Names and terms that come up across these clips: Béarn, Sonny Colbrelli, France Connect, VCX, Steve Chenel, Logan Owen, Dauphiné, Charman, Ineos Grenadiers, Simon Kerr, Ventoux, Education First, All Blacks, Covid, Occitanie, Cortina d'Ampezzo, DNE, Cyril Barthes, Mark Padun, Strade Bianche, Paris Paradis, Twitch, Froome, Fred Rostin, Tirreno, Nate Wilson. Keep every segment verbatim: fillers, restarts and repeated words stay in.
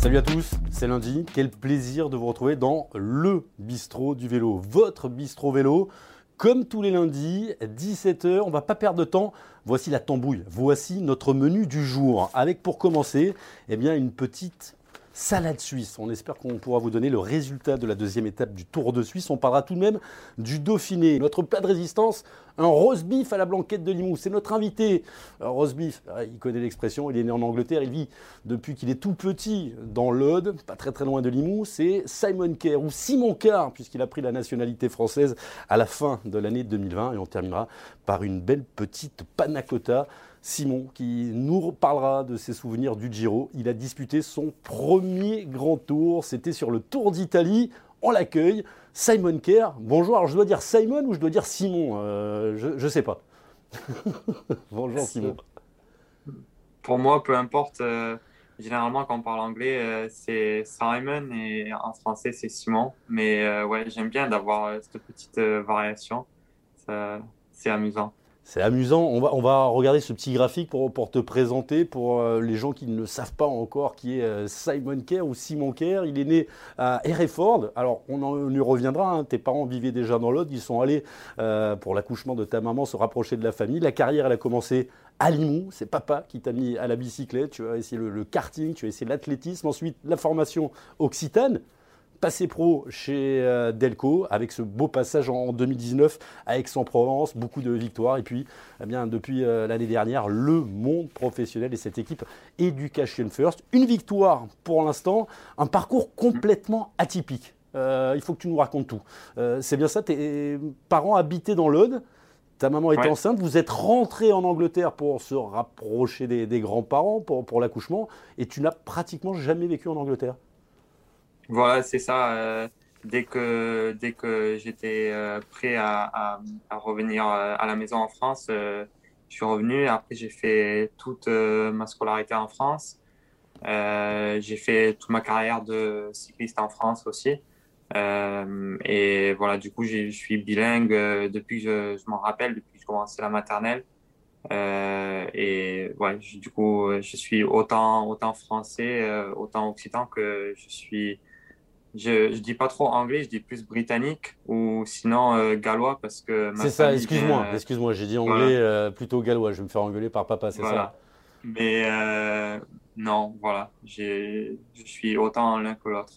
Salut à tous, c'est lundi. Quel plaisir de vous retrouver dans le bistrot du vélo, votre bistrot vélo. Comme tous les lundis, dix-sept heures, on ne va pas perdre de temps. Voici la tambouille, voici notre menu du jour. Avec pour commencer, eh bien, une petite salade suisse. On espère qu'on pourra vous donner le résultat de la deuxième étape du Tour de Suisse. On parlera tout de même du Dauphiné. Notre plat de résistance, un roast beef à la blanquette de Limoux. C'est notre invité. Alors, roast beef, il connaît l'expression, il est né en Angleterre, il vit depuis qu'il est tout petit dans l'Aude, pas très très loin de Limoux. C'est Simon Kerr ou Simon Kerr, puisqu'il a pris la nationalité française à la fin de l'année deux mille vingt. Et on terminera par une belle petite panna cotta. Simon qui nous parlera de ses souvenirs du Giro. Il a disputé son premier grand tour, c'était sur le Tour d'Italie. On l'accueille, Simon Kerr. Bonjour, alors je dois dire Simon ou je dois dire Simon euh, Je ne sais pas. Bonjour Simon. Pour moi, peu importe. Euh, généralement, quand on parle anglais, euh, c'est Simon et en français, c'est Simon. Mais euh, ouais, j'aime bien d'avoir euh, cette petite euh, variation. Ça, c'est amusant. C'est amusant, on va, on va regarder ce petit graphique pour, pour te présenter, pour euh, les gens qui ne savent pas encore qui est euh, Simon Kerr ou Simon Kerr. Il est né à Hereford, alors on en y reviendra, hein. Tes parents vivaient déjà dans l'Aude, ils sont allés euh, pour l'accouchement de ta maman se rapprocher de la famille. La carrière elle a commencé à Limoux, c'est papa qui t'a mis à la bicyclette, tu as essayé le, le karting, tu as essayé l'athlétisme, ensuite la formation occitane. Passé pro chez Delco, avec ce beau passage en deux mille dix-neuf à Aix-en-Provence, beaucoup de victoires. Et puis, eh bien, depuis l'année dernière, le monde professionnel et cette équipe Education First. Une victoire pour l'instant, un parcours complètement atypique. Euh, il faut que tu nous racontes tout. Euh, c'est bien ça, tes parents habitaient dans l'Aude, ta maman était ouais. enceinte, vous êtes rentré en Angleterre pour se rapprocher des, des grands-parents, pour, pour l'accouchement, et tu n'as pratiquement jamais vécu en Angleterre. Voilà, c'est ça. Euh, dès que, dès que j'étais euh, prêt à, à, à revenir euh, à la maison en France, euh, je suis revenu. Après, j'ai fait toute euh, ma scolarité en France. Euh, j'ai fait toute ma carrière de cycliste en France aussi. Euh, et voilà, du coup, je suis bilingue euh, depuis que je, je m'en rappelle, depuis que je commençais la maternelle. Euh, et ouais, je, du coup, je suis autant, autant français, euh, autant occitan que je suis... Je, je dis pas trop anglais, je dis plus britannique ou sinon euh, gallois parce que... C'est ça, excuse-moi, euh, excuse-moi, j'ai dit anglais voilà. euh, plutôt gallois, je vais me faire engueuler par papa, c'est voilà. ça. Mais euh, non, voilà, j'ai, je suis autant l'un que l'autre.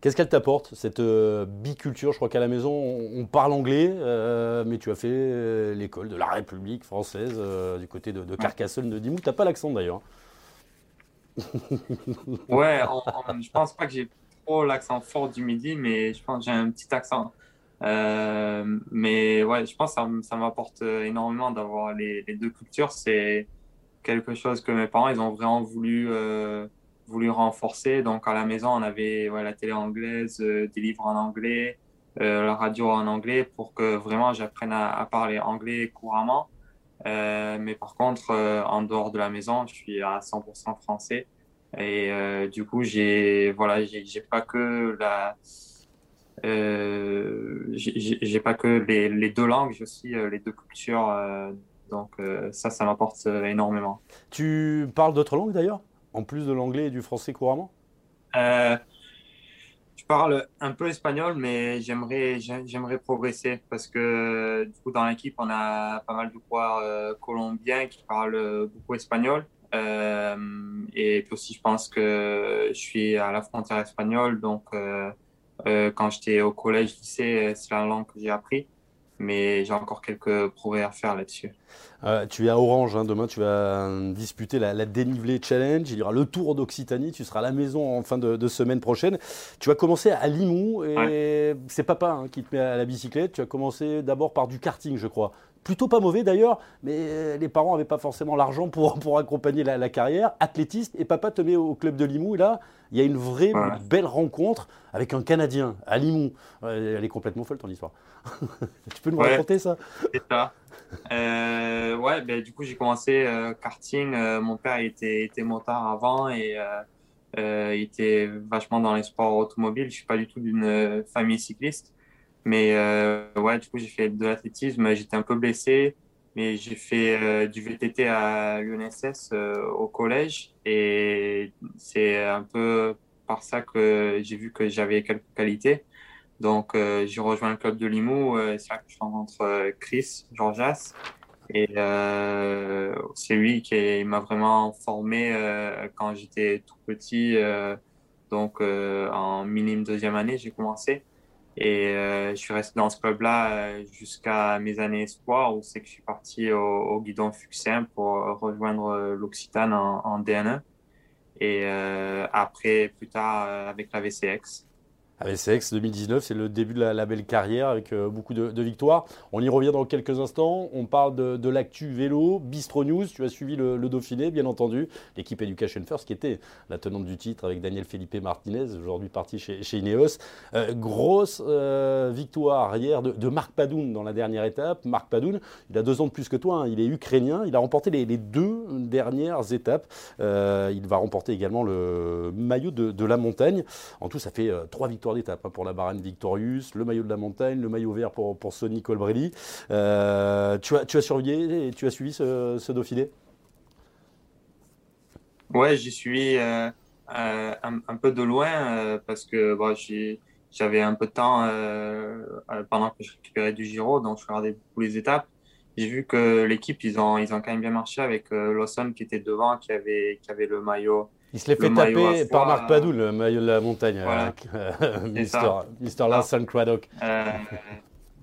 Qu'est-ce qu'elle t'apporte, cette euh, biculture ? Je crois qu'à la maison, on, on parle anglais, euh, mais tu as fait euh, l'école de la République française euh, du côté de, de Carcassonne, de Limoux. Tu n'as pas l'accent d'ailleurs. Ouais, on, on, je pense pas que j'ai... l'accent fort du midi, mais je pense que j'ai un petit accent. Euh, mais ouais, je pense que ça, ça m'apporte énormément d'avoir les, les deux cultures. C'est quelque chose que mes parents, ils ont vraiment voulu, euh, voulu renforcer. Donc à la maison, on avait ouais, la télé anglaise, euh, des livres en anglais, euh, la radio en anglais pour que vraiment j'apprenne à, à parler anglais couramment. Euh, mais par contre, euh, en dehors de la maison, je suis à cent pour cent français. Et euh, du coup, j'ai voilà, j'ai, j'ai pas que la, euh, j'ai, j'ai pas que les, les deux langues, j'ai aussi euh, les deux cultures. Euh, donc euh, ça, ça m'apporte énormément. Tu parles d'autres langues d'ailleurs, en plus de l'anglais et du français couramment ? Euh, je parle un peu espagnol, mais j'aimerais, j'aimerais progresser parce que du coup, dans l'équipe, on a pas mal de joueurs euh, colombiens qui parlent beaucoup espagnol. Euh, et puis aussi je pense que je suis à la frontière espagnole donc euh, euh, quand j'étais au collège, lycée, c'est la langue que j'ai appris mais j'ai encore quelques progrès à faire là-dessus. Euh, tu es à Orange, hein, demain tu vas disputer la, la dénivelée challenge, il y aura le Tour d'Occitanie, tu seras à la maison en fin de, de semaine prochaine. Tu vas commencer à Limoux et ouais. c'est papa hein, qui te met à la bicyclette, tu as commencé d'abord par du karting je crois. Plutôt pas mauvais d'ailleurs, mais les parents n'avaient pas forcément l'argent pour, pour accompagner la, la carrière. Athlétiste, et papa te met au club de Limoux. Et là, il y a une vraie voilà. belle rencontre avec un Canadien à Limoux. Elle est complètement folle ton histoire. Tu peux nous ouais, raconter ça ? C'est ça. Euh, ouais, ben, du coup, j'ai commencé euh, karting. Euh, mon père était, était motard avant et euh, euh, il était vachement dans les sports automobiles. Je ne suis pas du tout d'une famille cycliste. Mais euh, ouais, du coup, j'ai fait de l'athlétisme. J'étais un peu blessé, mais j'ai fait euh, du V T T à l'U N S S euh, au collège. Et c'est un peu par ça que j'ai vu que j'avais quelques qualités. Donc, euh, j'ai rejoint le club de Limoux. Euh, c'est là que je rencontre euh, Chris Georgias. Et euh, c'est lui qui m'a vraiment formé euh, quand j'étais tout petit. Euh, donc, euh, en minime deuxième année, j'ai commencé. Et euh, je suis resté dans ce club-là jusqu'à mes années espoirs, où c'est que je suis parti au, au Guidon Fuxin pour rejoindre l'Occitane en, en D N E. Et euh, après, plus tard, avec la V C X. La V C X deux mille dix-neuf, c'est le début de la, la belle carrière avec euh, beaucoup de, de victoires. On y revient dans quelques instants. On parle de, de l'actu vélo, Bistro News. Tu as suivi le, le Dauphiné, bien entendu. L'équipe Education First, qui était la tenante du titre avec Daniel Felipe Martinez, aujourd'hui parti chez, chez Ineos. Euh, grosse euh, victoire hier de, de Mark Padun dans la dernière étape. Mark Padun, il a deux ans de plus que toi. Hein. Il est ukrainien. Il a remporté les, les deux dernières étapes. Euh, il va remporter également le maillot de, de la montagne. En tout, ça fait euh, trois victoires d'étape hein, pour la Bahreïn Victorious, le maillot de la montagne, le maillot vert pour, pour Sonny Colbrelli. Euh, tu, as, tu as surveillé et tu as suivi ce, ce Dauphiné? Ouais, j'ai suivi euh, euh, un, un peu de loin euh, parce que bon, j'ai, j'avais un peu de temps euh, pendant que je récupérais du Giro, donc je regardais beaucoup les étapes. J'ai vu que l'équipe, ils ont, ils ont quand même bien marché avec euh, Lawson qui était devant, qui avait, qui avait le maillot. Il se l'est fait taper par Mark Padun, le maillot de la montagne, voilà. euh, Mister Larsen Craddock. Euh,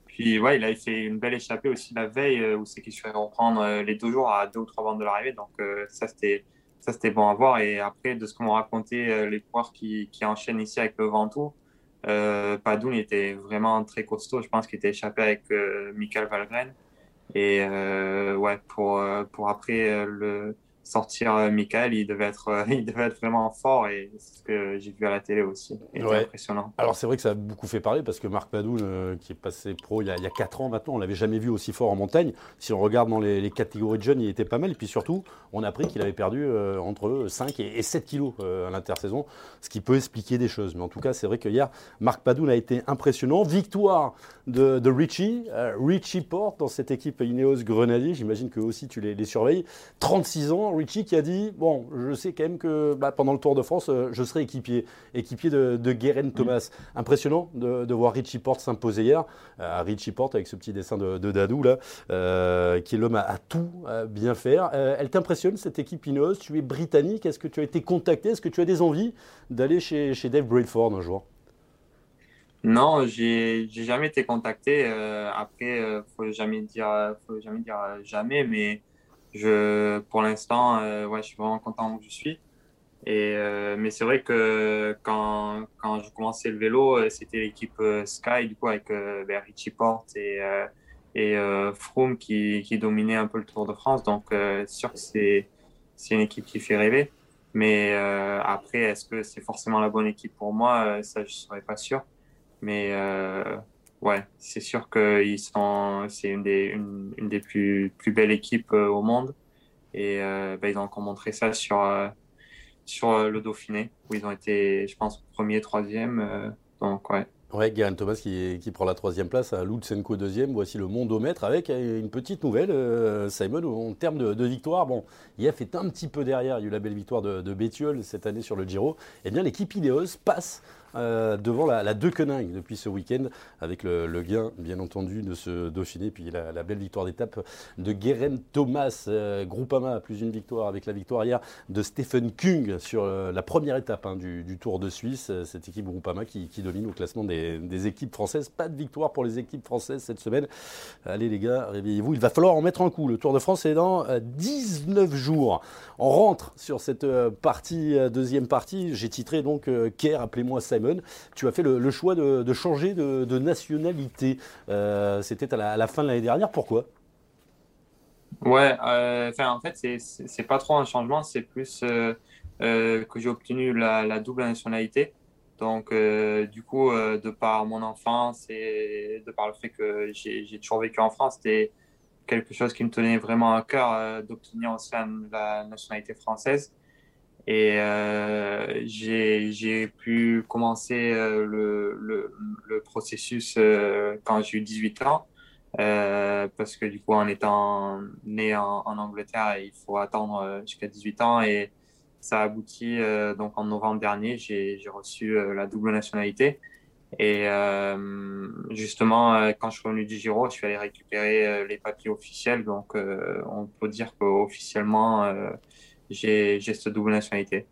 puis, ouais, il a fait une belle échappée aussi la veille, où c'est qu'il se fait reprendre les deux jours à deux ou trois bandes de l'arrivée. Donc, euh, ça, c'était, ça, c'était bon à voir. Et après, de ce qu'on m'a raconté, les coureurs qui, qui enchaînent ici avec le Ventoux, euh, Padun était vraiment très costaud. Je pense qu'il était échappé avec euh, Mickael Valgren. Et, euh, ouais, pour, pour après, le... sortir euh, Mickael, il devait être, euh, il devait être vraiment fort et c'est ce que j'ai vu à la télé aussi. C'était ouais. impressionnant. Alors c'est vrai que ça a beaucoup fait parler parce que Mark Padun, euh, qui est passé pro il y a, il y a quatre ans maintenant, on ne l'avait jamais vu aussi fort en montagne. Si on regarde dans les, les catégories de jeunes, il était pas mal. Et puis surtout, on a appris qu'il avait perdu euh, entre cinq et sept kilos euh, à l'intersaison, ce qui peut expliquer des choses. Mais en tout cas, c'est vrai que hier, Mark Padun a été impressionnant. Victoire de, de Richie, euh, Richie Porte dans cette équipe Ineos Grenadiers. J'imagine que aussi tu les, les surveilles. trente-six ans. Richie qui a dit « Bon, je sais quand même que bah, pendant le Tour de France, euh, je serai équipier, équipier de, de Geraint Thomas. Mmh. » Impressionnant de, de voir Richie Porte s'imposer hier. Euh, Richie Porte avec ce petit dessin de, de Dadou, là, euh, qui est l'homme à, à tout à bien faire. Euh, elle t'impressionne, cette équipe Ineos. Tu es britannique. Est-ce que tu as été contacté? Est-ce que tu as des envies d'aller chez, chez Dave Brailsford un jour? Non, j'ai, j'ai jamais été contacté. Euh, après, euh, faut jamais dire, faut jamais dire jamais, mais... Je, pour l'instant, euh, ouais, je suis vraiment content où je suis. Et, euh, mais c'est vrai que quand, quand je commençais le vélo, euh, c'était l'équipe euh, Sky, du coup, avec euh, ben, Richie Porte et, euh, et euh, Froome qui, qui dominait un peu le Tour de France. Donc, euh, c'est sûr que c'est, c'est une équipe qui fait rêver. Mais euh, après, est-ce que c'est forcément la bonne équipe pour moi? Ça, je ne serais pas sûr. Mais euh, ouais, c'est sûr que ils sont, c'est une des, une, une des plus, plus belles équipes euh, au monde. Et euh, bah, ils ont encore montré ça sur, euh, sur euh, le Dauphiné, où ils ont été, je pense, premier, troisième. Euh, donc, ouais. Ouais, Geraint Thomas qui, qui prend la troisième place, à Lutsenko deuxième. Voici le mondomètre avec une petite nouvelle, euh, Simon, en termes de, de victoire. Bon, I F est un petit peu derrière. Il y a eu la belle victoire de, de Béthiol cette année sur le Giro. Eh bien, l'équipe Ineos passe Euh, devant la, la De Koninck depuis ce week-end, avec le, le gain, bien entendu, de ce Dauphiné, puis la, la belle victoire d'étape de Geraint Thomas. Euh, Groupama, plus une victoire, avec la victoire hier de Stephen Kung sur euh, la première étape hein, du, du Tour de Suisse. Euh, cette équipe Groupama qui, qui domine au classement des, des équipes françaises. Pas de victoire pour les équipes françaises cette semaine. Allez les gars, réveillez-vous, il va falloir en mettre un coup. Le Tour de France est dans euh, dix-neuf jours. On rentre sur cette euh, partie, euh, deuxième partie. J'ai titré donc euh, Kerr, appelez-moi Simon. Tu as fait le, le choix de, de changer de, de nationalité. Euh, c'était à la, à la fin de l'année dernière. Pourquoi? Ouais, euh, en fait, c'est, c'est, c'est pas trop un changement. C'est plus euh, euh, que j'ai obtenu la, la double nationalité. Donc, euh, du coup, euh, de par mon enfance et de par le fait que j'ai, j'ai toujours vécu en France, c'était quelque chose qui me tenait vraiment à cœur euh, d'obtenir aussi la nationalité française. Et euh, j'ai, j'ai pu commencer euh, le, le, le processus euh, quand j'ai eu dix-huit ans, euh, parce que du coup, en étant né en, en Angleterre, il faut attendre jusqu'à dix-huit ans. Et Ça a abouti euh, donc en novembre dernier, j'ai, j'ai reçu euh, la double nationalité. Et euh, justement, euh, quand je suis revenu du Giro, je suis allé récupérer euh, les papiers officiels. Donc, euh, on peut dire qu'officiellement, euh, j'ai, j'ai cette double nationalité.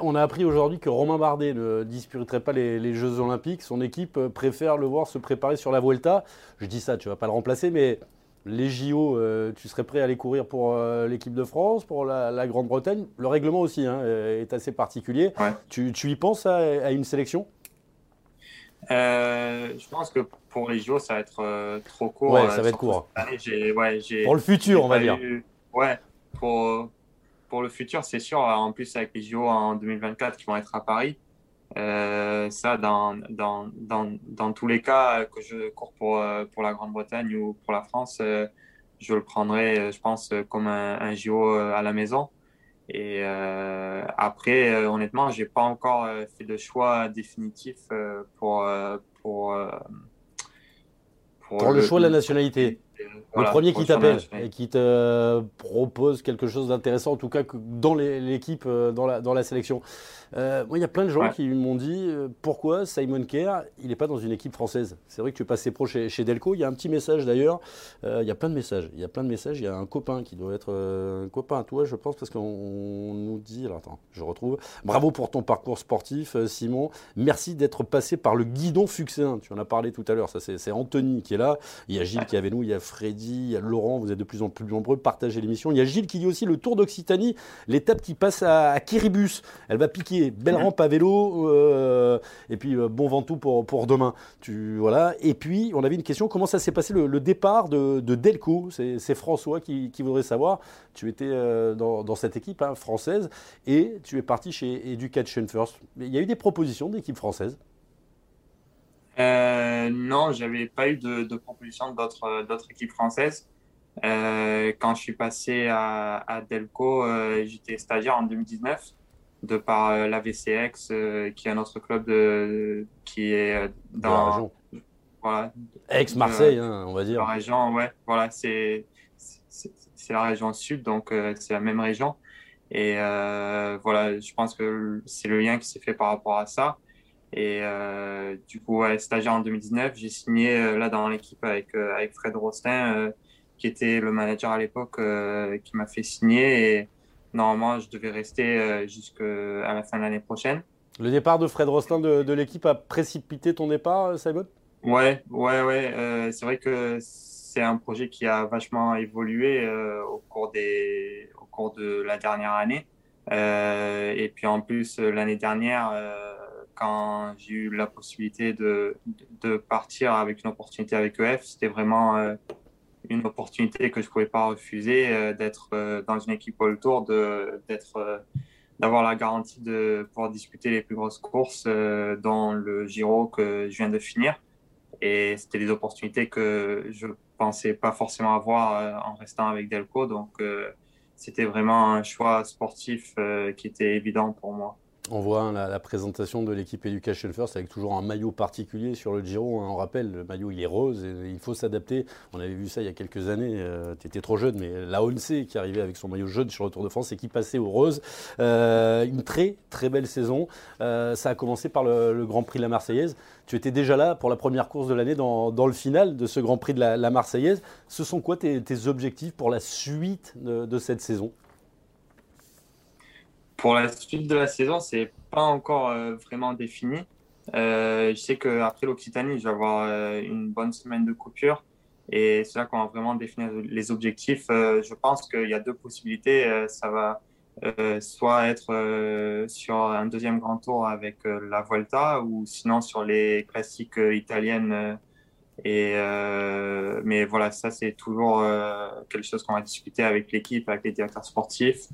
On a appris aujourd'hui que Romain Bardet ne disputerait pas les, les Jeux Olympiques. Son équipe préfère le voir se préparer sur la Vuelta. Je dis ça, tu ne vas pas le remplacer, mais les J O, euh, tu serais prêt à les courir pour euh, l'équipe de France, pour la, la Grande-Bretagne. Le règlement aussi hein, est assez particulier. Ouais. Tu, tu y penses à, à une sélection ? Euh, je pense que pour les J O, ça va être euh, trop court. Ouais, ça euh, va être court. J'ai, ouais, j'ai, pour le futur, on va dire. Eu... Ouais, pour, pour le futur, c'est sûr. En plus, avec les J O en deux mille vingt-quatre qui vont être à Paris, euh, ça, dans, dans, dans, dans tous les cas, que je cours pour, pour la Grande-Bretagne ou pour la France, euh, je le prendrai, je pense, comme un, un J O à la maison. Et euh, après, euh, honnêtement, j'ai pas encore euh, fait de choix définitif euh, pour euh, pour, euh, pour pour le, le choix de la nationalité. Euh, voilà, le premier qui t'appelle et qui te euh, propose quelque chose d'intéressant, en tout cas que dans les, l'équipe, euh, dans la dans la sélection. Euh, moi, il y a plein de gens ouais. qui m'ont dit euh, pourquoi Simon Kerr, il n'est pas dans une équipe française. C'est vrai que tu es passé pro chez, chez Delco. Il y a un petit message d'ailleurs. Euh, il y a plein de messages. Il y a plein de messages. Il y a un copain qui doit être euh, un copain à toi, je pense, parce qu'on on nous dit. Alors, attends, je retrouve. Bravo pour ton parcours sportif, euh, Simon. Merci d'être passé par le guidon fuxéen. Tu en as parlé tout à l'heure. Ça, c'est, c'est Anthony qui est là. Il y a Gilles qui est avec nous. Il y a Freddy. Il y a Laurent. Vous êtes de plus en plus nombreux. Partagez l'émission. Il y a Gilles qui dit aussi le Tour d'Occitanie, l'étape qui passe à, à Kiribus. Elle va piquer. Belle rampe à vélo euh, et puis euh, bon ventoux pour, pour demain. Tu, voilà. Et puis, on avait une question, comment ça s'est passé le, le départ de, de Delco ? C'est, c'est François qui, qui voudrait savoir. Tu étais euh, dans, dans cette équipe hein, française et tu es parti chez Education First. Il y a eu des propositions d'équipes françaises ? euh, Non, je n'avais pas eu de, de propositions d'autres, d'autres équipes françaises. Euh, quand je suis passé à, à Delco, euh, j'étais stagiaire en deux mille dix-neuf. De par euh, la V C X, euh, qui est un autre club de, qui est dans la voilà, Aix-Marseille, euh, hein, on va dire. La région, ouais, voilà, c'est, c'est, c'est la région sud, donc euh, c'est la même région. Et euh, voilà, je pense que c'est le lien qui s'est fait par rapport à ça. Et euh, du coup, ouais, stagiaire en deux mille dix-neuf, j'ai signé euh, là dans l'équipe avec, euh, avec Fred Rostin, euh, qui était le manager à l'époque, euh, qui m'a fait signer. Et normalement, je devais rester jusqu'à la fin de l'année prochaine. Le départ de Fred Rostin de, de l'équipe a précipité ton départ, Simon ? Ouais, ouais, ouais. Euh, c'est vrai que c'est un projet qui a vachement évolué euh, au cours des, au cours de la dernière année. Euh, et puis en plus, l'année dernière, euh, quand j'ai eu la possibilité de, de partir avec une opportunité avec E F, c'était vraiment Euh, une opportunité que je ne pouvais pas refuser, euh, d'être euh, dans une équipe All Tour, de, d'être, euh, d'avoir la garantie de pouvoir disputer les plus grosses courses euh, dans le Giro que je viens de finir. Et c'était des opportunités que je ne pensais pas forcément avoir euh, en restant avec Delco. Donc, euh, c'était vraiment un choix sportif euh, qui était évident pour moi. On voit hein, la, la présentation de l'équipe Education First avec toujours un maillot particulier sur le Giro. Hein. On rappelle, le maillot, il est rose. Et il faut s'adapter. On avait vu ça il y a quelques années. Euh, tu étais trop jeune, mais la O N C qui arrivait avec son maillot jaune sur le Tour de France et qui passait au rose. Euh, une très, très belle saison. Euh, ça a commencé par le, le Grand Prix de la Marseillaise. Tu étais déjà là pour la première course de l'année dans, dans le final de ce Grand Prix de la, la Marseillaise. Ce sont quoi tes, tes objectifs pour la suite de, de cette saison ? Pour la suite de la saison, c'est pas encore euh, vraiment défini. Euh, je sais qu'après l'Occitanie, je vais avoir euh, une bonne semaine de coupure. Et c'est là qu'on va vraiment définir les objectifs. Euh, je pense qu'il y a deux possibilités. Euh, ça va euh, soit être euh, sur un deuxième grand tour avec euh, la Vuelta ou sinon sur les classiques euh, italiennes. Euh, et, euh, mais voilà, ça, c'est toujours euh, quelque chose qu'on va discuter avec l'équipe, avec les directeurs sportifs,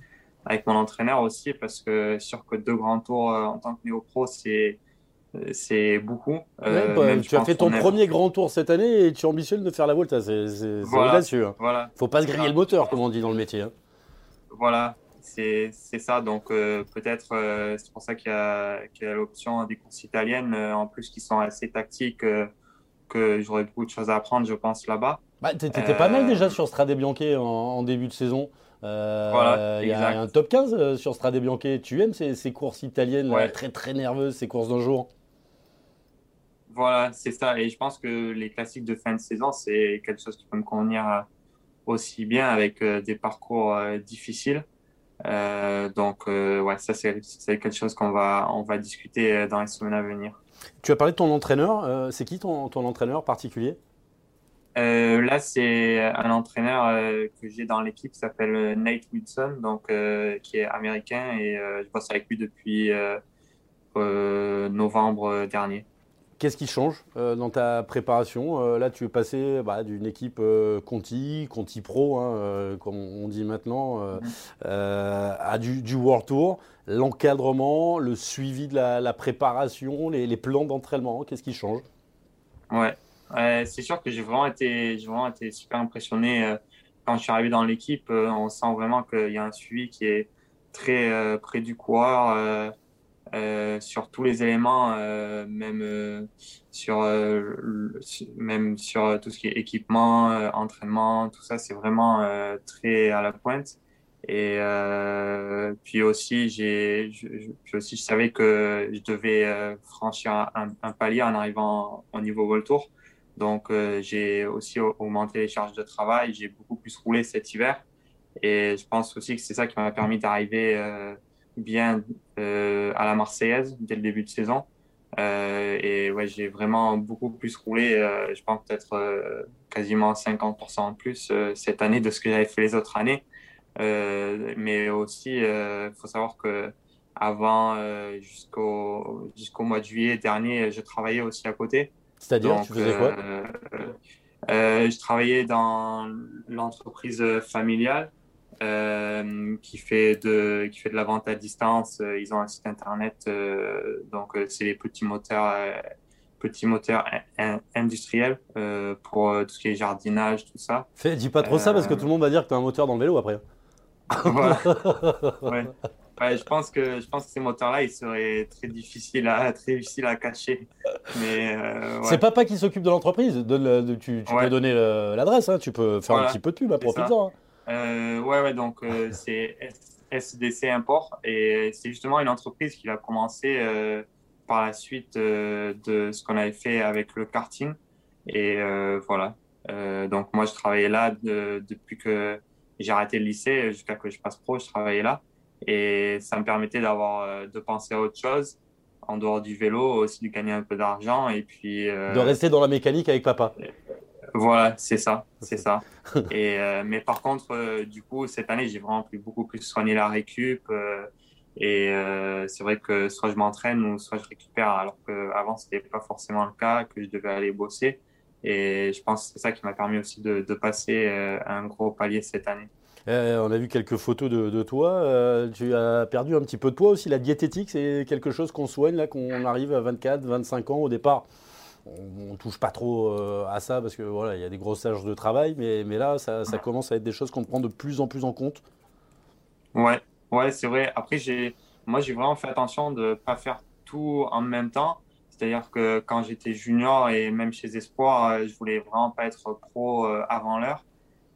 avec mon entraîneur aussi, parce que sûr que deux grands tours euh, en tant que néo-pro, c'est, c'est beaucoup. Euh, ouais, bah, même tu as fait ton est... premier grand tour cette année et tu ambitionnes de faire la Vuelta, c'est, c'est, voilà, c'est là-dessus. Hein. Voilà. Faut pas se griller le moteur, comme on dit dans le métier. Hein. Voilà, c'est, c'est ça. Donc euh, peut-être, euh, c'est pour ça qu'il y a, qu'il y a l'option des courses italiennes, euh, en plus qui sont assez tactiques, euh, que j'aurais beaucoup de choses à apprendre, je pense, là-bas. Bah, tu étais euh... pas mal déjà sur Strade Bianche en, en début de saison. Euh, voilà, il y a un top quinze sur Strade Bianche. Tu aimes ces, ces courses italiennes ouais. là, très très nerveuses, ces courses d'un jour? Voilà, c'est ça. Et je pense que les classiques de fin de saison, c'est quelque chose qui peut me convenir aussi bien avec des parcours difficiles. Euh, donc, euh, ouais, ça, c'est, c'est quelque chose qu'on va, on va discuter dans les semaines à venir. Tu as parlé de ton entraîneur. Euh, c'est qui ton, ton entraîneur particulier ? Euh, là, c'est un entraîneur euh, que j'ai dans l'équipe qui s'appelle Nate Wilson, donc, euh, qui est américain, et euh, je bosse avec lui depuis euh, euh, novembre dernier. Qu'est-ce qui change euh, dans ta préparation euh, Là, tu es passé bah, d'une équipe euh, Conti, Conti Pro, hein, euh, comme on dit maintenant, euh, euh, à du, du World Tour. L'encadrement, le suivi de la, la préparation, les, les plans d'entraînement, qu'est-ce qui change? Ouais. Euh, c'est sûr que j'ai vraiment été, j'ai vraiment été super impressionné euh, quand je suis arrivé dans l'équipe. Euh, on sent vraiment qu'il y a un suivi qui est très euh, près du coureur euh, euh, sur tous les éléments, euh, même euh, sur euh, le, même sur euh, tout ce qui est équipement, euh, entraînement, tout ça. C'est vraiment euh, très à la pointe. Et euh, puis aussi, j'ai, je, je, puis aussi, je savais que je devais euh, franchir un, un palier en arrivant au niveau World Tour. Donc, euh, j'ai aussi augmenté les charges de travail. J'ai beaucoup plus roulé cet hiver. Et je pense aussi que c'est ça qui m'a permis d'arriver euh, bien euh, à la Marseillaise dès le début de saison. Euh, et ouais, j'ai vraiment beaucoup plus roulé. Euh, je pense peut-être euh, quasiment cinquante pour cent en plus euh, cette année de ce que j'avais fait les autres années. Euh, mais aussi, il euh, faut savoir que avant, euh, jusqu'au, jusqu'au mois de juillet dernier, je travaillais aussi à côté. C'est-à-dire, donc, tu faisais quoi? euh, euh, Je travaillais dans l'entreprise familiale euh, qui, fait de, qui fait de la vente à distance. Ils ont un site internet, euh, donc c'est les petits moteurs, euh, petits moteurs in, in, industriels euh, pour euh, tout ce qui est jardinage, tout ça. Fais, dis pas trop euh, ça parce que tout le monde va dire que tu as un moteur dans le vélo après. Voilà. Ouais. Ouais, je pense que je pense que ces moteurs-là, ils seraient très difficiles à très difficiles à cacher. Mais euh, ouais. C'est papa qui s'occupe de l'entreprise. Donne le, de, tu tu ouais. peux donner le, l'adresse, hein. Tu peux faire voilà. un petit peu de pub à profitant. Hein. Euh, ouais, ouais. Donc euh, c'est S D C Import et c'est justement une entreprise qui a commencé euh, par la suite euh, de ce qu'on avait fait avec le karting. Et euh, voilà. Euh, donc moi, je travaillais là de, depuis que j'ai arrêté le lycée jusqu'à que je passe pro. Je travaillais là. Et ça me permettait d'avoir, de penser à autre chose, en dehors du vélo, aussi de gagner un peu d'argent et puis… Euh... De rester dans la mécanique avec papa. Voilà, c'est ça, c'est ça. Et, euh, mais par contre, euh, du coup, cette année, j'ai vraiment plus, beaucoup plus soigné la récup euh, et euh, c'est vrai que soit je m'entraîne ou soit je récupère, alors qu'avant, ce n'était pas forcément le cas, que je devais aller bosser. Et je pense que c'est ça qui m'a permis aussi de, de passer euh, un gros palier cette année. Euh, on a vu quelques photos de, de toi. Euh, tu as perdu un petit peu de poids aussi. La diététique, c'est quelque chose qu'on soigne là, qu'on arrive à vingt-quatre, vingt-cinq ans au départ. On ne touche pas trop euh, à ça parce que voilà, y a des grosses charges de travail, mais, mais là, ça, ça commence à être des choses qu'on prend de plus en plus en compte. Ouais, ouais, c'est vrai. Après, j'ai, moi, j'ai vraiment fait attention de ne pas faire tout en même temps. C'est-à-dire que quand j'étais junior et même chez Espoir, je voulais vraiment pas être pro avant l'heure.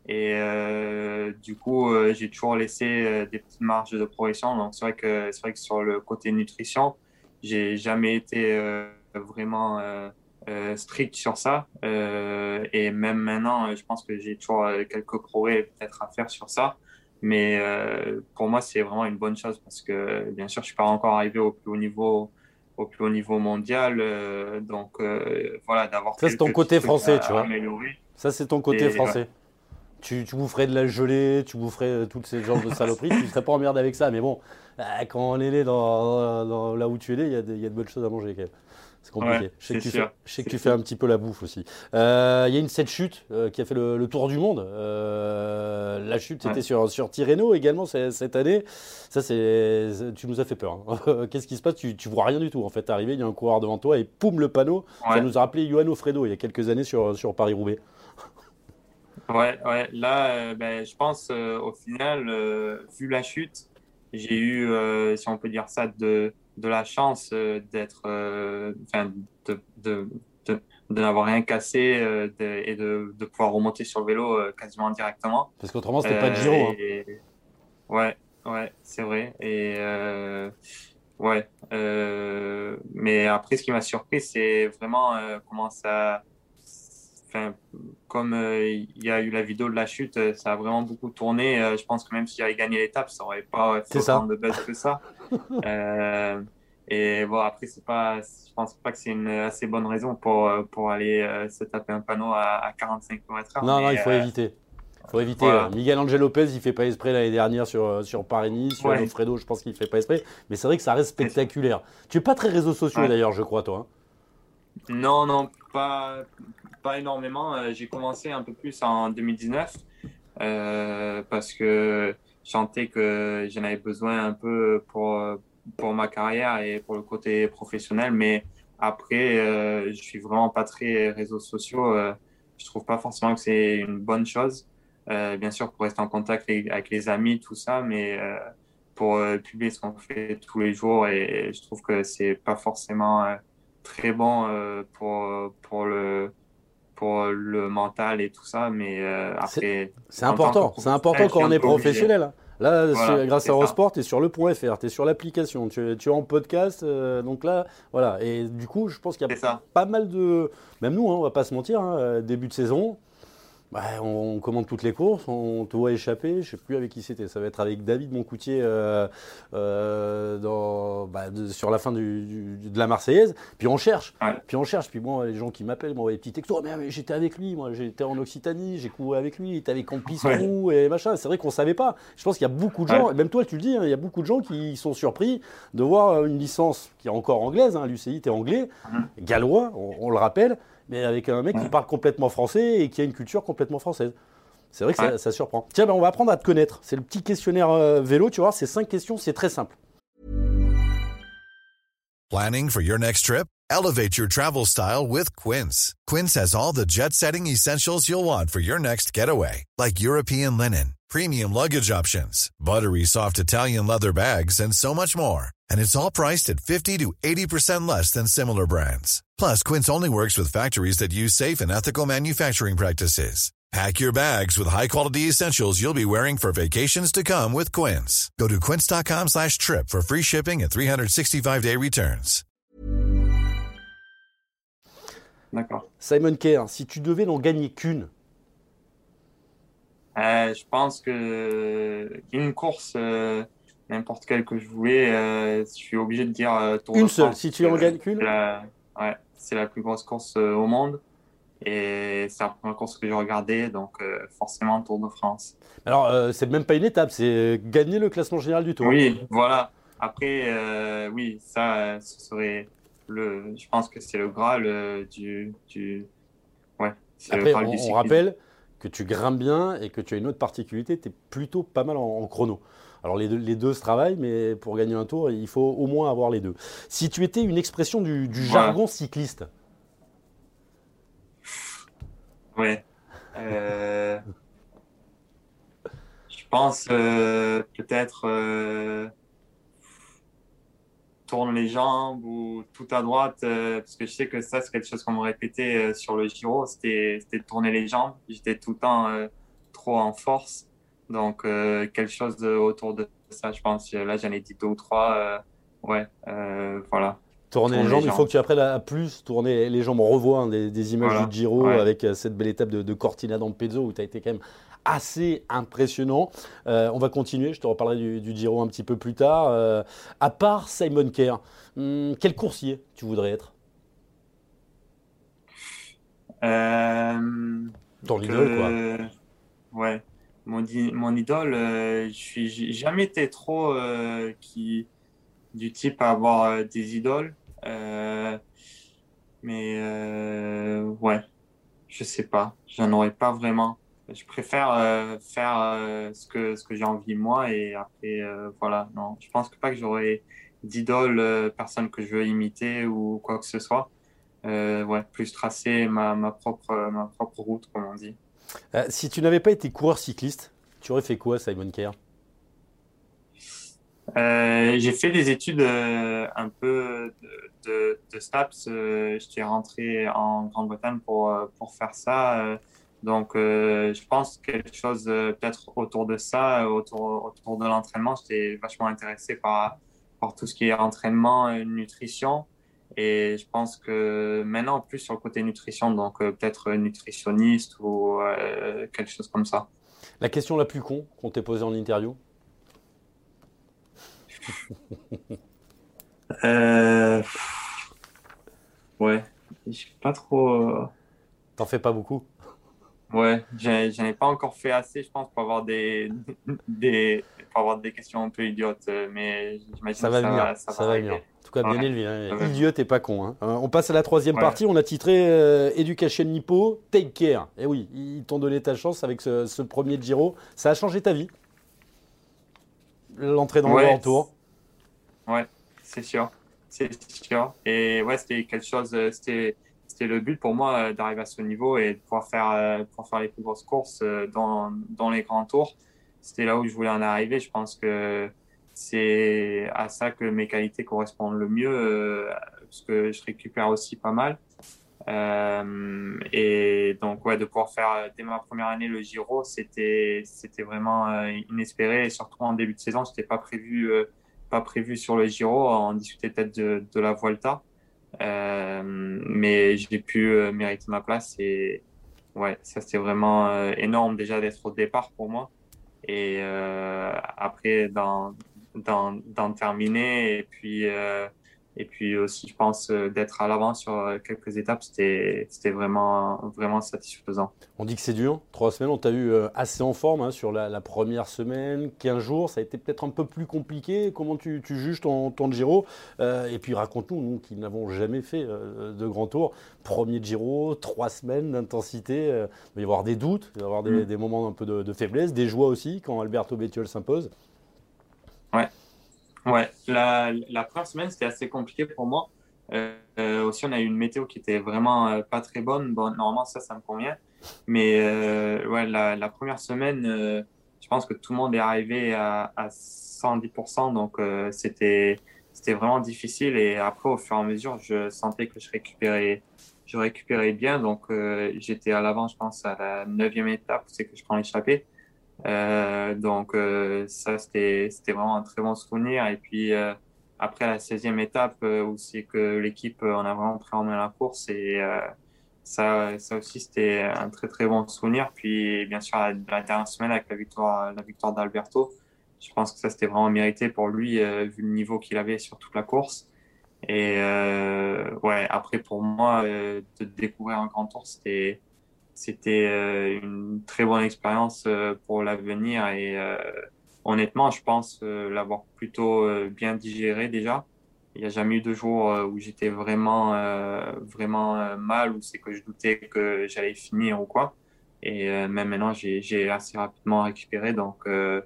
Et euh, du coup, euh, j'ai toujours laissé euh, des petites marges de progression. Donc, c'est vrai que, c'est vrai que sur le côté nutrition, j'ai jamais été euh, vraiment euh, euh, strict sur ça. Euh, et même maintenant, euh, je pense que j'ai toujours euh, quelques progrès peut-être à faire sur ça. Mais euh, pour moi, c'est vraiment une bonne chose parce que, bien sûr, je suis pas encore arrivé au plus haut niveau, au plus haut niveau mondial. Euh, donc, euh, voilà, d'avoir ça, c'est ton côté français, tu vois. Améliorer. Ça, c'est ton côté et, français. Ouais. Tu, tu boufferais de la gelée, tu boufferais toutes ces genres de saloperies, tu ne serais pas emmerdé avec ça. Mais bon, quand on est né dans, dans, dans, là où tu es né, il y a de, y a de bonnes choses à manger quand même. C'est compliqué. Ouais, je sais, que tu, fais, je sais que tu fais un petit peu la bouffe aussi. Il euh, y a une cette chute euh, qui a fait le, le tour du monde. Euh, la chute, c'était ouais. sur, sur Tirreno également cette année. Ça, c'est, tu nous as fait peur. Hein. Qu'est-ce qui se passe? Tu ne vois rien du tout. En fait, tu es arrivé, il y a un coureur devant toi et poum, le panneau. Ouais. Ça nous a rappelé Johan Ofredo il y a quelques années sur, sur Paris-Roubaix. Ouais, ouais. Là, euh, ben, je pense euh, au final, euh, vu la chute, j'ai eu, euh, si on peut dire ça, de, de la chance euh, d'être, euh, de, de, de, de n'avoir rien cassé euh, de, et de, de pouvoir remonter sur le vélo euh, quasiment directement. Parce qu'autrement, c'était euh, pas de Giro. Et, hein. Ouais, ouais, c'est vrai. Et euh, ouais, euh, mais après, ce qui m'a surpris, c'est vraiment euh, comment ça. Enfin, comme euh, il y a eu la vidéo de la chute, ça a vraiment beaucoup tourné. Euh, je pense que même si j'avais gagné l'étape, ça n'aurait pas fait autant de buzz que ça. euh, et bon, après, c'est pas, je pense pas que c'est une assez bonne raison pour, pour aller euh, se taper un panneau à, à quarante-cinq kilomètres heure. Non, mais, non, il faut euh, éviter. Il faut éviter. Voilà. Miguel Angel Lopez, il ne fait pas esprit l'année dernière sur, sur Paris-Nice. Sur ouais. Alfredo, je pense qu'il ne fait pas esprit. Mais c'est vrai que ça reste spectaculaire. Tu n'es pas très réseaux sociaux ouais. d'ailleurs, je crois, toi. Non, non, pas... pas énormément. Euh, j'ai commencé un peu plus en deux mille dix-neuf euh, parce que je sentais que j'en avais besoin un peu pour, pour ma carrière et pour le côté professionnel. Mais après, euh, je ne suis vraiment pas très réseaux sociaux. Euh, je ne trouve pas forcément que c'est une bonne chose. Euh, bien sûr, pour rester en contact les, avec les amis, tout ça, mais euh, pour euh, publier ce qu'on fait tous les jours, et, et je trouve que ce n'est pas forcément euh, très bon euh, pour, pour le... pour le mental et tout ça, mais euh, après... C'est important, c'est important quand on est professionnel. Là, voilà, grâce à Eurosport, tu es sur le point .fr, tu es sur l'application, tu, tu es en podcast, euh, donc là, voilà. Et du coup, je pense qu'il y a pas, pas mal de... Même nous, hein, on ne va pas se mentir, hein, début de saison, bah, on, on commande toutes les courses, on te voit échapper, je ne sais plus avec qui c'était, ça va être avec David Moncoutier euh, euh, dans, bah, de, sur la fin du, du, de la Marseillaise, puis on cherche, ouais. puis on cherche, puis bon, les gens qui m'appellent m'envoient des petits textos, oh, mais, mais j'étais avec lui, moi, j'étais en Occitanie, j'ai couru avec lui, il était avec Campisou ouais. et machin, c'est vrai qu'on ne savait pas, je pense qu'il y a beaucoup de gens, ouais. même toi tu le dis, hein, il y a beaucoup de gens qui sont surpris de voir une licence qui est encore anglaise, hein, l'U C I t'es anglais, ouais. gallois, on, on le rappelle, mais avec un mec ouais. qui parle complètement français et qui a une culture complètement française. C'est vrai que ouais. ça, ça surprend. Tiens, ben on va apprendre à te connaître. C'est le petit questionnaire euh, vélo, tu vois, c'est cinq questions, c'est très simple. Planning for your next trip? Elevate your travel style with Quince. Quince has all the jet-setting essentials you'll want for your next getaway, like European linen, premium luggage options, buttery soft Italian leather bags, and so much more. And it's all priced at fifty to eighty percent less than similar brands. Plus, Quince only works with factories that use safe and ethical manufacturing practices. Pack your bags with high-quality essentials you'll be wearing for vacations to come with Quince. Go to quince.com slash trip for free shipping and three sixty-five day returns. D'accord. Simon Kerr, si tu devais n'en gagner qu'une, euh, je pense que une course... Euh... N'importe quel que je voulais, euh, je suis obligé de dire euh, Tour de France. Une seule, si tu en gagnes qu'une. Ouais, c'est la plus grosse course euh, au monde et c'est la première course que j'ai regardée, donc euh, forcément Tour de France. Alors, euh, c'est même pas une étape, c'est gagner le classement général du Tour. Oui, voilà. Après, euh, oui, ça, euh, ce serait le. Je pense que c'est le Graal euh, du, du. Ouais, c'est Après, le Graal on, du cyclisme. On rappelle que tu grimpes bien et que tu as une autre particularité, tu es plutôt pas mal en, en chrono. Alors, les deux, les deux se travaillent, mais pour gagner un tour, il faut au moins avoir les deux. Si tu étais une expression du, du jargon ouais. cycliste. Ouais. Euh, je pense euh, peut-être euh, tourne les jambes ou tout à droite, euh, parce que je sais que ça, c'est quelque chose qu'on me répétait euh, sur le Giro, c'était, c'était de tourner les jambes. J'étais tout le temps euh, trop en force. Donc, euh, quelque chose de, autour de ça, je pense. Là, j'en ai dit deux ou trois. Euh, ouais, euh, voilà. Tourner, tourner les jambes, il faut que tu apprennes à plus tourner les jambes. On revoit hein, des, des images voilà. du Giro ouais. avec euh, cette belle étape de, de Cortina d'Ampezzo où tu as été quand même assez impressionnant. Euh, on va continuer, je te reparlerai du, du Giro un petit peu plus tard. Euh, à part Simon Kerr, hum, quel coursier tu voudrais être euh, Ton idole, euh, quoi. Ouais. Mon, mon idole, euh, je n'ai jamais été trop euh, qui, du type à avoir euh, des idoles. Euh, mais euh, ouais, je ne sais pas. Je n'en aurais pas vraiment. Je préfère euh, faire euh, ce que, ce que j'ai envie moi. Et après, euh, voilà. Non, je ne pense que pas que j'aurais d'idole, euh, personne que je veux imiter ou quoi que ce soit. Euh, ouais, plus tracer ma, ma, propre, ma propre route, comme on dit. Euh, si tu n'avais pas été coureur cycliste, tu aurais fait quoi, Simon Kerr ? euh, J'ai fait des études euh, un peu de, de, de STAPS. Euh, J'étais rentré en Grande-Bretagne pour, pour faire ça. Euh, Donc, euh, je pense quelque chose euh, peut-être autour de ça, autour, autour de l'entraînement. J'étais vachement intéressé par, par tout ce qui est entraînement, euh, nutrition. Et je pense que maintenant, plus sur le côté nutrition, donc euh, peut-être nutritionniste ou euh, quelque chose comme ça. La question la plus con qu'on t'ait posée en interview? euh... Ouais, je sais pas trop... T'en fais pas beaucoup? Ouais, j'en ai pas encore fait assez, je pense, pour avoir des, des, pour avoir des questions un peu idiotes, mais j'imagine ça va que ça venir. Va, ça ça va venir. En tout cas, bien ouais. élevé. Hein. Idiote et pas con. Hein. On passe à la troisième ouais. partie. On a titré euh, Education Nippo, Take Care. Et oui, ils t'ont donné ta chance avec ce, ce premier Giro. Ça a changé ta vie, l'entrée dans ouais, le Grand Tour. Ouais, c'est sûr. C'est sûr. Et ouais, c'était quelque chose. C'était. C'était le but pour moi euh, d'arriver à ce niveau et de pouvoir faire, euh, pouvoir faire les plus grosses courses euh, dans, dans les grands tours. C'était là où je voulais en arriver. Je pense que c'est à ça que mes qualités correspondent le mieux, euh, parce que je récupère aussi pas mal. Euh, et donc, ouais, de pouvoir faire dès ma première année le Giro, c'était, c'était vraiment euh, inespéré. Et surtout en début de saison, c'était pas prévu, euh, pas prévu sur le Giro. On discutait peut-être de, de la Vuelta. Euh, mais j'ai pu euh, mériter ma place et ouais, ça c'était vraiment euh, énorme déjà d'être au départ pour moi et euh, après d'en, d'en, d'en terminer et puis, euh, et puis aussi je pense euh, d'être à l'avant sur quelques étapes, c'était, c'était vraiment, vraiment satisfaisant. On dit que c'est dur, trois semaines, on t'a eu assez en forme hein, sur la, la première semaine, quinze jours, ça a été peut-être un peu plus compliqué. Comment tu, tu juges ton, ton Giro euh, et puis raconte-nous, nous qui n'avons jamais fait euh, de grand tour, premier Giro, trois semaines d'intensité, euh, il va y avoir des doutes, il va y avoir des, mmh. des moments un peu de, de faiblesse, des joies aussi quand Alberto Bettiol s'impose. Ouais. Ouais, la, la première semaine, c'était assez compliqué pour moi. Euh, aussi, on a eu une météo qui était vraiment euh, pas très bonne. Bon, normalement, ça, ça me convient. Mais euh, ouais, la, la première semaine, euh, je pense que tout le monde est arrivé à, à cent dix pour cent. Donc, euh, c'était, c'était vraiment difficile. Et après, au fur et à mesure, je sentais que je récupérais, je récupérais bien. Donc, euh, j'étais à l'avant, je pense, à la neuvième étape, c'est que je prends l'échappée. Euh, donc euh, ça c'était, c'était vraiment un très bon souvenir et puis euh, après la seizième étape euh, où c'est que l'équipe euh, on a vraiment pris en main la course et euh, ça, ça aussi c'était un très très bon souvenir. Puis bien sûr la, la dernière semaine avec la victoire, la victoire d'Alberto, je pense que ça c'était vraiment mérité pour lui euh, vu le niveau qu'il avait sur toute la course et euh, ouais après pour moi euh, de découvrir un grand tour c'était C'était euh, une très bonne expérience euh, pour l'avenir et euh, honnêtement, je pense euh, l'avoir plutôt euh, bien digéré déjà. Il n'y a jamais eu de jour euh, où j'étais vraiment, euh, vraiment euh, mal, où c'est que je doutais que j'allais finir ou quoi. Et euh, même maintenant, j'ai, j'ai assez rapidement récupéré. Donc, euh,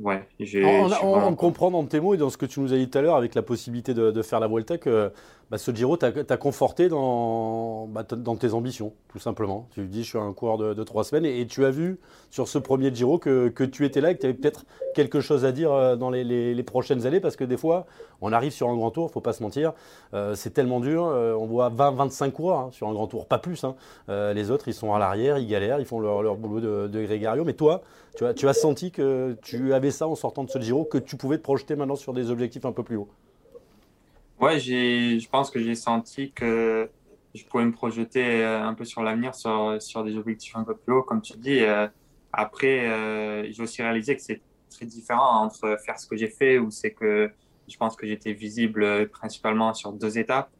ouais. J'ai, on, on, on, on comprend dans tes mots et dans ce que tu nous as dit tout à l'heure avec la possibilité de, de faire la Vuelta que. Bah, ce Giro t'a, t'a conforté dans, bah, dans tes ambitions, tout simplement. Tu dis, je suis un coureur de, de trois semaines, et, et tu as vu sur ce premier Giro que, que tu étais là et que tu avais peut-être quelque chose à dire dans les, les, les prochaines années, parce que des fois, on arrive sur un grand tour, il ne faut pas se mentir, euh, c'est tellement dur, euh, on voit vingt à vingt-cinq coureurs hein, sur un grand tour, pas plus. Hein. Euh, les autres, ils sont à l'arrière, ils galèrent, ils font leur, leur boulot de, de grégario, mais toi, tu as, tu as senti que tu avais ça en sortant de ce Giro, que tu pouvais te projeter maintenant sur des objectifs un peu plus hauts. Ouais, j'ai, je pense que j'ai senti que je pouvais me projeter un peu sur l'avenir, sur, sur des objectifs un peu plus hauts, comme tu dis. Euh, après, euh, j'ai aussi réalisé que c'est très différent entre faire ce que j'ai fait, où c'est que je pense que j'étais visible principalement sur deux étapes,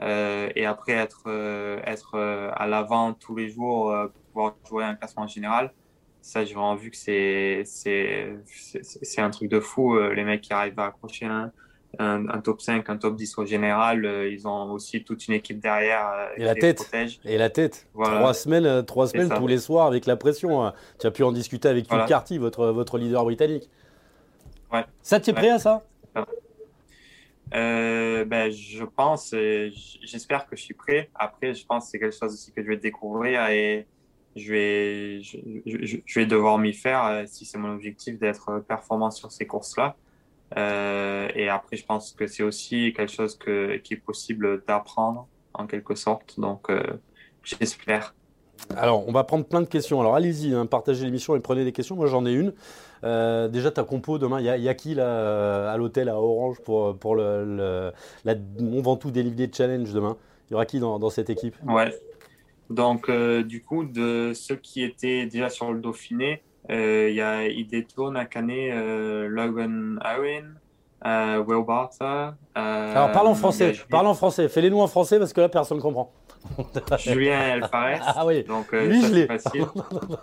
euh, et après être, euh, être à l'avant tous les jours euh, pour pouvoir jouer un classement général. Ça, j'ai vraiment vu que c'est, c'est, c'est, c'est un truc de fou, euh, les mecs qui arrivent à accrocher un. Hein. Un, un top cinq, un top dix au général. Euh, ils ont aussi toute une équipe derrière euh, et qui la les tête. protège. Et la tête. Voilà. Trois semaines, trois semaines tous les soirs avec la pression. Hein. Tu as pu en discuter avec voilà. Hugh Carty, votre, votre leader britannique. Ouais. Ça, tu es ouais. prêt à ça euh, ben, Je pense, euh, j'espère que je suis prêt. Après, je pense que c'est quelque chose aussi que je vais découvrir et je vais, je, je, je vais devoir m'y faire euh, si c'est mon objectif d'être performant sur ces courses-là. Euh, et après, je pense que c'est aussi quelque chose que, qui est possible d'apprendre en quelque sorte. Donc, euh, j'espère. Alors, on va prendre plein de questions. Alors, allez-y, hein, partagez l'émission et prenez des questions. Moi, j'en ai une. Euh, déjà, ta compo demain, il y, y a qui là, à l'hôtel à Orange pour, pour le, le, la, on vend tout délivré challenge demain? Il y aura qui dans, dans cette équipe? Ouais. Donc, euh, du coup, de ceux qui étaient déjà sur le Dauphiné, il euh, y a Ideto, Nakane, euh, Logan Owen, euh, Will Bartha. Euh, Alors, parle en français, parle en français. Fais-les-nous en français parce que là, personne ne comprend. Julien Alfares, ah, oui. donc euh, Lui, ça, c'est facile.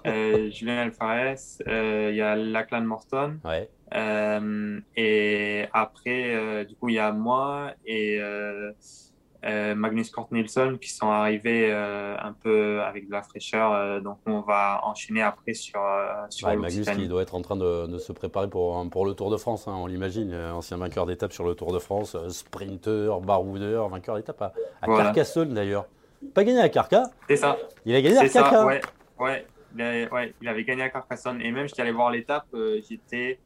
euh, Julien Alfares, il euh, y a Lachlan Morton, ouais. euh, et après, euh, du coup, il y a moi et euh, euh, Magnus Kortnilsson qui sont arrivés euh, un peu avec de la fraîcheur. Euh, donc, on va enchaîner après sur, euh, sur ouais, Magnus qui doit être en train de, de se préparer pour, pour le Tour de France, hein, on l'imagine, ancien vainqueur d'étape sur le Tour de France, sprinter, baroudeur, vainqueur d'étape à, à voilà. Carcassonne d'ailleurs. Pas gagné à Carca. C'est ça. Il a gagné à Carca. Ouais, ouais, il avait, ouais, il avait gagné à Carcassonne. Et même, j'étais allé voir l'étape, euh, j'étais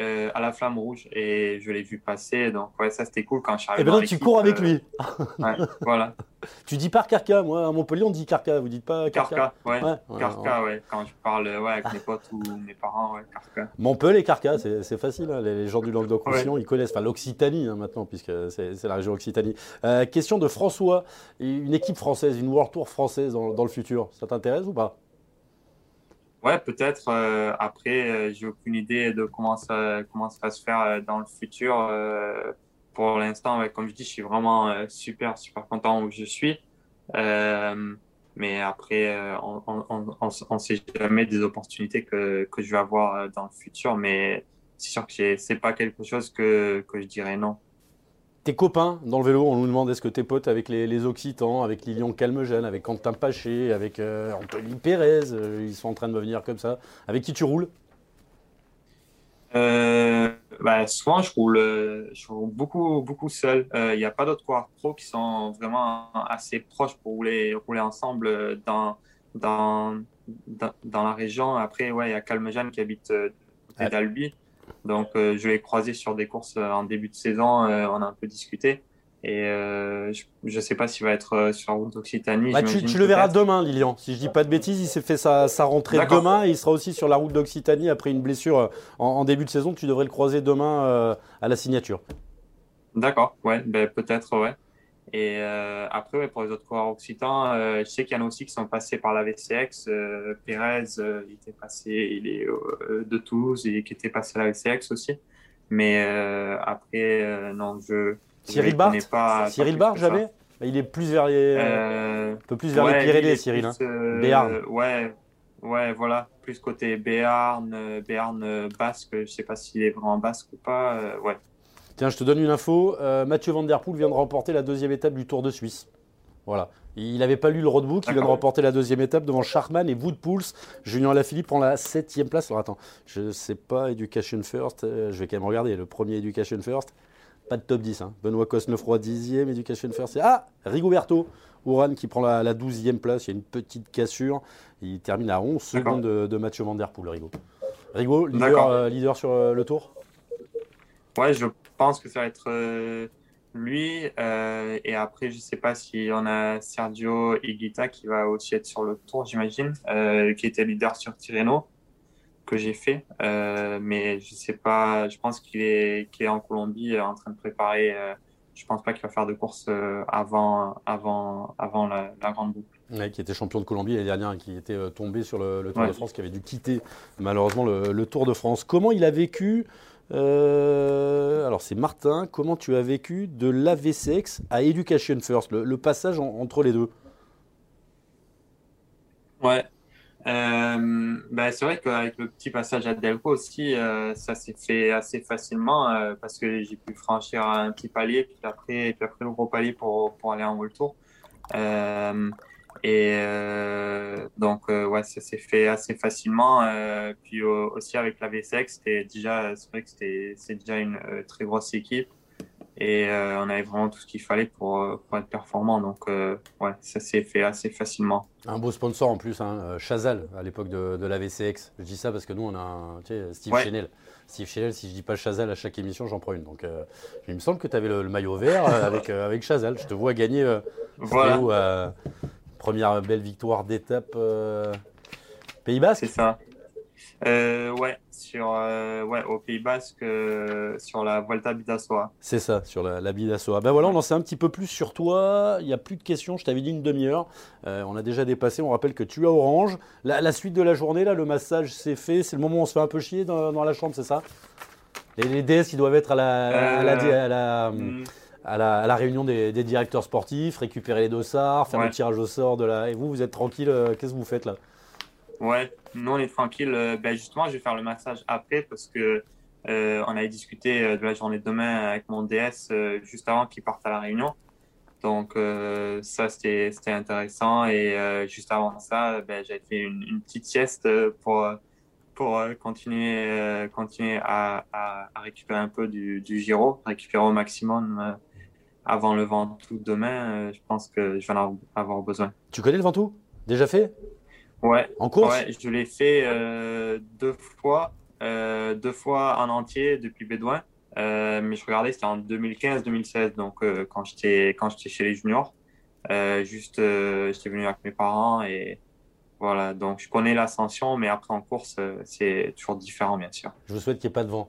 euh, à la Flamme Rouge et je l'ai vu passer. Donc, ouais, ça, c'était cool quand je suis arrivé. Et maintenant, tu cours avec euh, lui. Ouais, voilà. Tu dis pas Carca. Moi, à Montpellier, on dit Carca. Vous dites pas Carca. Carca, ouais. ouais, ouais Carca, ouais. ouais. Quand je parle ouais, avec mes potes ou mes parents, ouais, Carca. Montpellier et Carca, c'est, c'est facile. Hein. Les, les gens du Languedoc-Roussillon, ouais. ils connaissent. Enfin, l'Occitanie hein, maintenant, puisque c'est, c'est la région Occitanie. Euh, question de François. Une équipe française, une World Tour française dans, dans le futur, ça t'intéresse ou pas? Ouais, peut-être. Euh, après, euh, j'ai aucune idée de comment ça, comment ça va se faire euh, dans le futur. Euh, pour l'instant, ouais, comme je dis, je suis vraiment euh, super, super content où je suis. Euh, mais après, euh, on ne sait jamais des opportunités que, que je vais avoir euh, dans le futur. Mais c'est sûr que ce n'est pas quelque chose que, que je dirais non. Tes copains dans le vélo, on nous demande est-ce que t'es potes avec les, les Occitans, avec Lilian Calmejean, avec Quentin Paché, avec euh, Anthony Pérez, euh, ils sont en train de me venir comme ça. Avec qui tu roules? euh, bah, Souvent, je roule, je roule beaucoup, beaucoup seul. Il euh, n'y a pas d'autres coureurs pro qui sont vraiment assez proches pour rouler, rouler ensemble dans, dans, dans, dans la région. Après, ouais, il y a Calmejean qui habite euh, côté d'Albi. Donc, euh, je l'ai croisé sur des courses euh, en début de saison. Euh, on a un peu discuté. Et euh, je ne sais pas s'il va être euh, sur la route d'Occitanie. Bah, tu tu le verras demain, Lilian. Si je ne dis pas de bêtises, il s'est fait sa, sa rentrée D'accord. demain. Et il sera aussi sur la route d'Occitanie après une blessure en, en début de saison. Tu devrais le croiser demain euh, à la signature. D'accord. Ouais, ben, peut-être, ouais. Et euh, après, ouais, pour les autres coureurs occitans, euh, je sais qu'il y en a aussi qui sont passés par la V C X. Euh, Pérez, euh, il était passé, il est euh, de Toulouse, et qui était passé à la V C X aussi. Mais euh, après, euh, non, je. Cyril Barthes. Pas, Cyril Barthes, jamais. Ça. Il est plus vers les, euh, un peu plus vers ouais, les Pyrénées, Cyril. Hein. Euh, Béarn. Ouais, ouais, voilà, plus côté Béarn, Béarn basque. Je sais pas s'il est vraiment basque ou pas. Euh, ouais. Tiens, je te donne une info. Euh, Mathieu Van Der Poel vient de remporter la deuxième étape du Tour de Suisse. Voilà. Il n'avait pas lu le roadbook. D'accord. Il vient de remporter la deuxième étape devant Charman et Woodpools. Julien Alaphilippe prend la septième place. Alors attends, je ne sais pas, Education First. Euh, je vais quand même regarder. Le premier Education First. Pas de top dix. Hein. Benoît Cosnefroy, dixième. Education First. Et... Ah, Rigoberto Urán qui prend la, la douzième place. Il y a une petite cassure. Il termine à onze D'accord. secondes de, de Mathieu Van Der Poel, Rigo. Rigo, leader, euh, leader sur euh, le Tour ? Ouais, je pense que ça va être euh, lui. Euh, et après, je ne sais pas si on a Sergio Higuita qui va aussi être sur le Tour, j'imagine, euh, qui était leader sur Tirreno, que j'ai fait. Euh, mais je ne sais pas, je pense qu'il est, qu'il est en Colombie euh, en train de préparer. Euh, je ne pense pas qu'il va faire de course euh, avant, avant, avant la, la grande boucle. Ouais, qui était champion de Colombie l'année dernière, qui était euh, tombé sur le, le Tour ouais. de France, qui avait dû quitter malheureusement le, le Tour de France. Comment il a vécu Euh, alors c'est Martin, comment tu as vécu de l'A V C X à Education First, le, le passage en, entre les deux? Ouais, euh, bah c'est vrai qu'avec le petit passage à Delco aussi, euh, ça s'est fait assez facilement euh, parce que j'ai pu franchir un petit palier, puis après, puis après le gros palier pour, pour aller en World Tour. Euh, Et euh, donc, euh, ouais, ça s'est fait assez facilement. Euh, puis euh, aussi avec la V C X, c'était déjà, c'est vrai que c'était, c'est déjà une euh, très grosse équipe. Et euh, on avait vraiment tout ce qu'il fallait pour, pour être performant. Donc, euh, ouais, ça s'est fait assez facilement. Un beau sponsor en plus, hein, Chazal, à l'époque de, de la V C X. Je dis ça parce que nous, on a un, tu sais, Steve ouais. Chenel. Steve Chenel, si je ne dis pas Chazal à chaque émission, j'en prends une. Donc, euh, il me semble que tu avais le, le maillot vert avec, euh, avec Chazal. Je te vois gagner euh, voilà. Où, euh, Première belle victoire d'étape euh, Pays Basque. C'est ça. Euh, ouais, sur, euh, ouais, au Pays Basque, euh, sur la Vuelta Bidasoa. C'est ça, sur la, la Bidasoa. Ben voilà, on en sait un petit peu plus sur toi. Il n'y a plus de questions, je t'avais dit une demi-heure. Euh, on a déjà dépassé, on rappelle que tu es à Orange. La, la suite de la journée, là, le massage c'est fait. C'est le moment où on se fait un peu chier dans, dans la chambre, c'est ça? Les, les D S, ils doivent être à la, euh, à la, à la, hum. à la, à la réunion des, des directeurs sportifs, récupérer les dossards, faire ouais. le tirage au sort de la... Et vous, vous êtes tranquille, euh, qu'est-ce que vous faites là? Ouais, nous on est tranquille. Ben justement, je vais faire le massage après parce que euh, on avait discuté de la journée de demain avec mon D S euh, juste avant qu'il parte à la réunion. Donc euh, ça c'était c'était intéressant et euh, juste avant ça, ben j'avais fait une, une petite sieste pour pour euh, continuer euh, continuer à, à à récupérer un peu du du Giro, récupérer au maximum. Euh, avant le Ventoux demain, euh, je pense que je vais en avoir besoin. Tu connais le Ventoux? Déjà fait? Ouais, en course ouais, je l'ai fait euh, deux fois, euh, deux fois en entier depuis Bédouin. Euh, mais je regardais, c'était en deux mille quinze deux mille seize, donc euh, quand j'étais quand j'étais chez les juniors. Euh, juste, euh, j'étais venu avec mes parents et voilà. Donc je connais l'ascension, mais après en course, euh, c'est toujours différent, bien sûr. Je vous souhaite qu'il n'y ait pas de vent.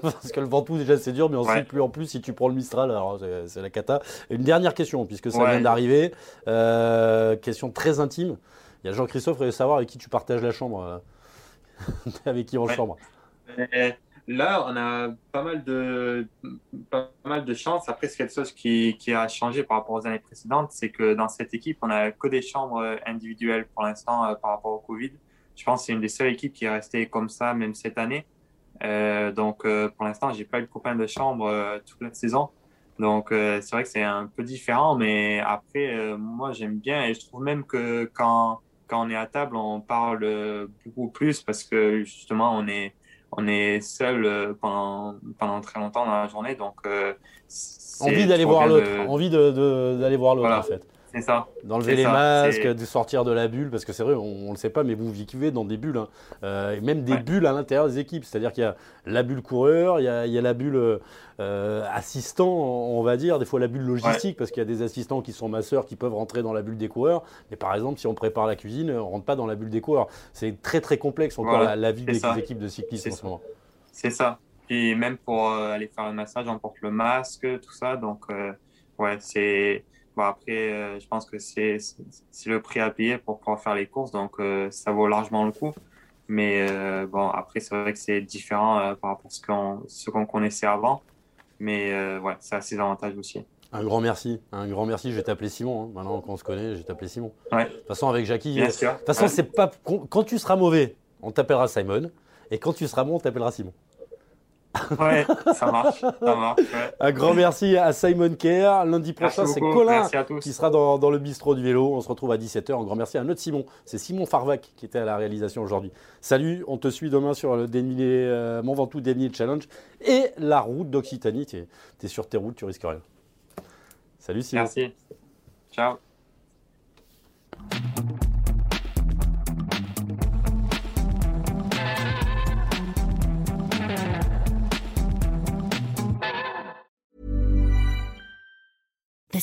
Parce que le Ventoux déjà c'est dur, mais ensuite ouais. plus en plus si tu prends le Mistral, alors c'est la cata. Une dernière question, puisque ça ouais. vient d'arriver, euh, question très intime. Il y a Jean-Christophe qui veut savoir avec qui tu partages la chambre. Avec qui en ouais. chambre? Là, on a pas mal de, pas mal de chance. Après, c'est quelque chose qui, qui a changé par rapport aux années précédentes. C'est que dans cette équipe, on n'a que des chambres individuelles pour l'instant par rapport au Covid. Je pense que c'est une des seules équipes qui est restée comme ça, même cette année. Euh, donc, pour l'instant, je n'ai pas eu de copain de chambre toute la saison. Donc, euh, c'est vrai que c'est un peu différent. Mais après, euh, moi, j'aime bien. Et je trouve même que quand... Quand on est à table, on parle beaucoup plus parce que justement, on est, on est seul pendant, pendant très longtemps dans la journée. Donc, euh, envie d'aller voir l'autre, de... envie de, de, d'aller voir l'autre voilà. en fait. C'est ça. D'enlever les ça. masques, c'est... de sortir de la bulle, parce que c'est vrai, on ne le sait pas, mais vous vivez dans des bulles, hein. euh, et même des ouais. bulles à l'intérieur des équipes. C'est-à-dire qu'il y a la bulle coureur, il y a, il y a la bulle euh, assistant, on va dire, des fois la bulle logistique, ouais. parce qu'il y a des assistants qui sont masseurs, qui peuvent rentrer dans la bulle des coureurs. Mais par exemple, si on prépare la cuisine, on ne rentre pas dans la bulle des coureurs. C'est très très complexe encore voilà. la, la vie c'est des ça. équipes de cyclistes en ce moment. C'est ça. Et même pour euh, aller faire le massage, on porte le masque, tout ça. Donc, euh, ouais, c'est... Bon, après, euh, je pense que c'est, c'est, c'est le prix à payer pour pouvoir faire les courses, donc euh, ça vaut largement le coup. Mais euh, bon, après, c'est vrai que c'est différent euh, par rapport à ce qu'on, ce qu'on connaissait avant. Mais euh, ouais, ça a ses avantages aussi. Un grand merci, un grand merci. Je vais t'appeler Simon. Hein. Maintenant qu'on se connaît, je vais t'appeler Simon. Ouais. De toute façon, avec Jackie, Bien euh, sûr. de toute façon, ouais. c'est pas, quand tu seras mauvais, on t'appellera Simon. Et quand tu seras bon, on t'appellera Simon. Ouais, ça marche, ça marche. Ouais. Un grand merci à Simon Kerr. Lundi prochain, c'est Colin qui sera dans, dans le bistrot du vélo. On se retrouve à dix-sept heures. Un grand merci à notre Simon. C'est Simon Farvac qui était à la réalisation aujourd'hui. Salut, on te suit demain sur le dénivelé, euh, Mont Ventoux Dénivelé Challenge et la route d'Occitanie. Tu es sur tes routes, tu risques rien. Salut Simon. Merci. Ciao. The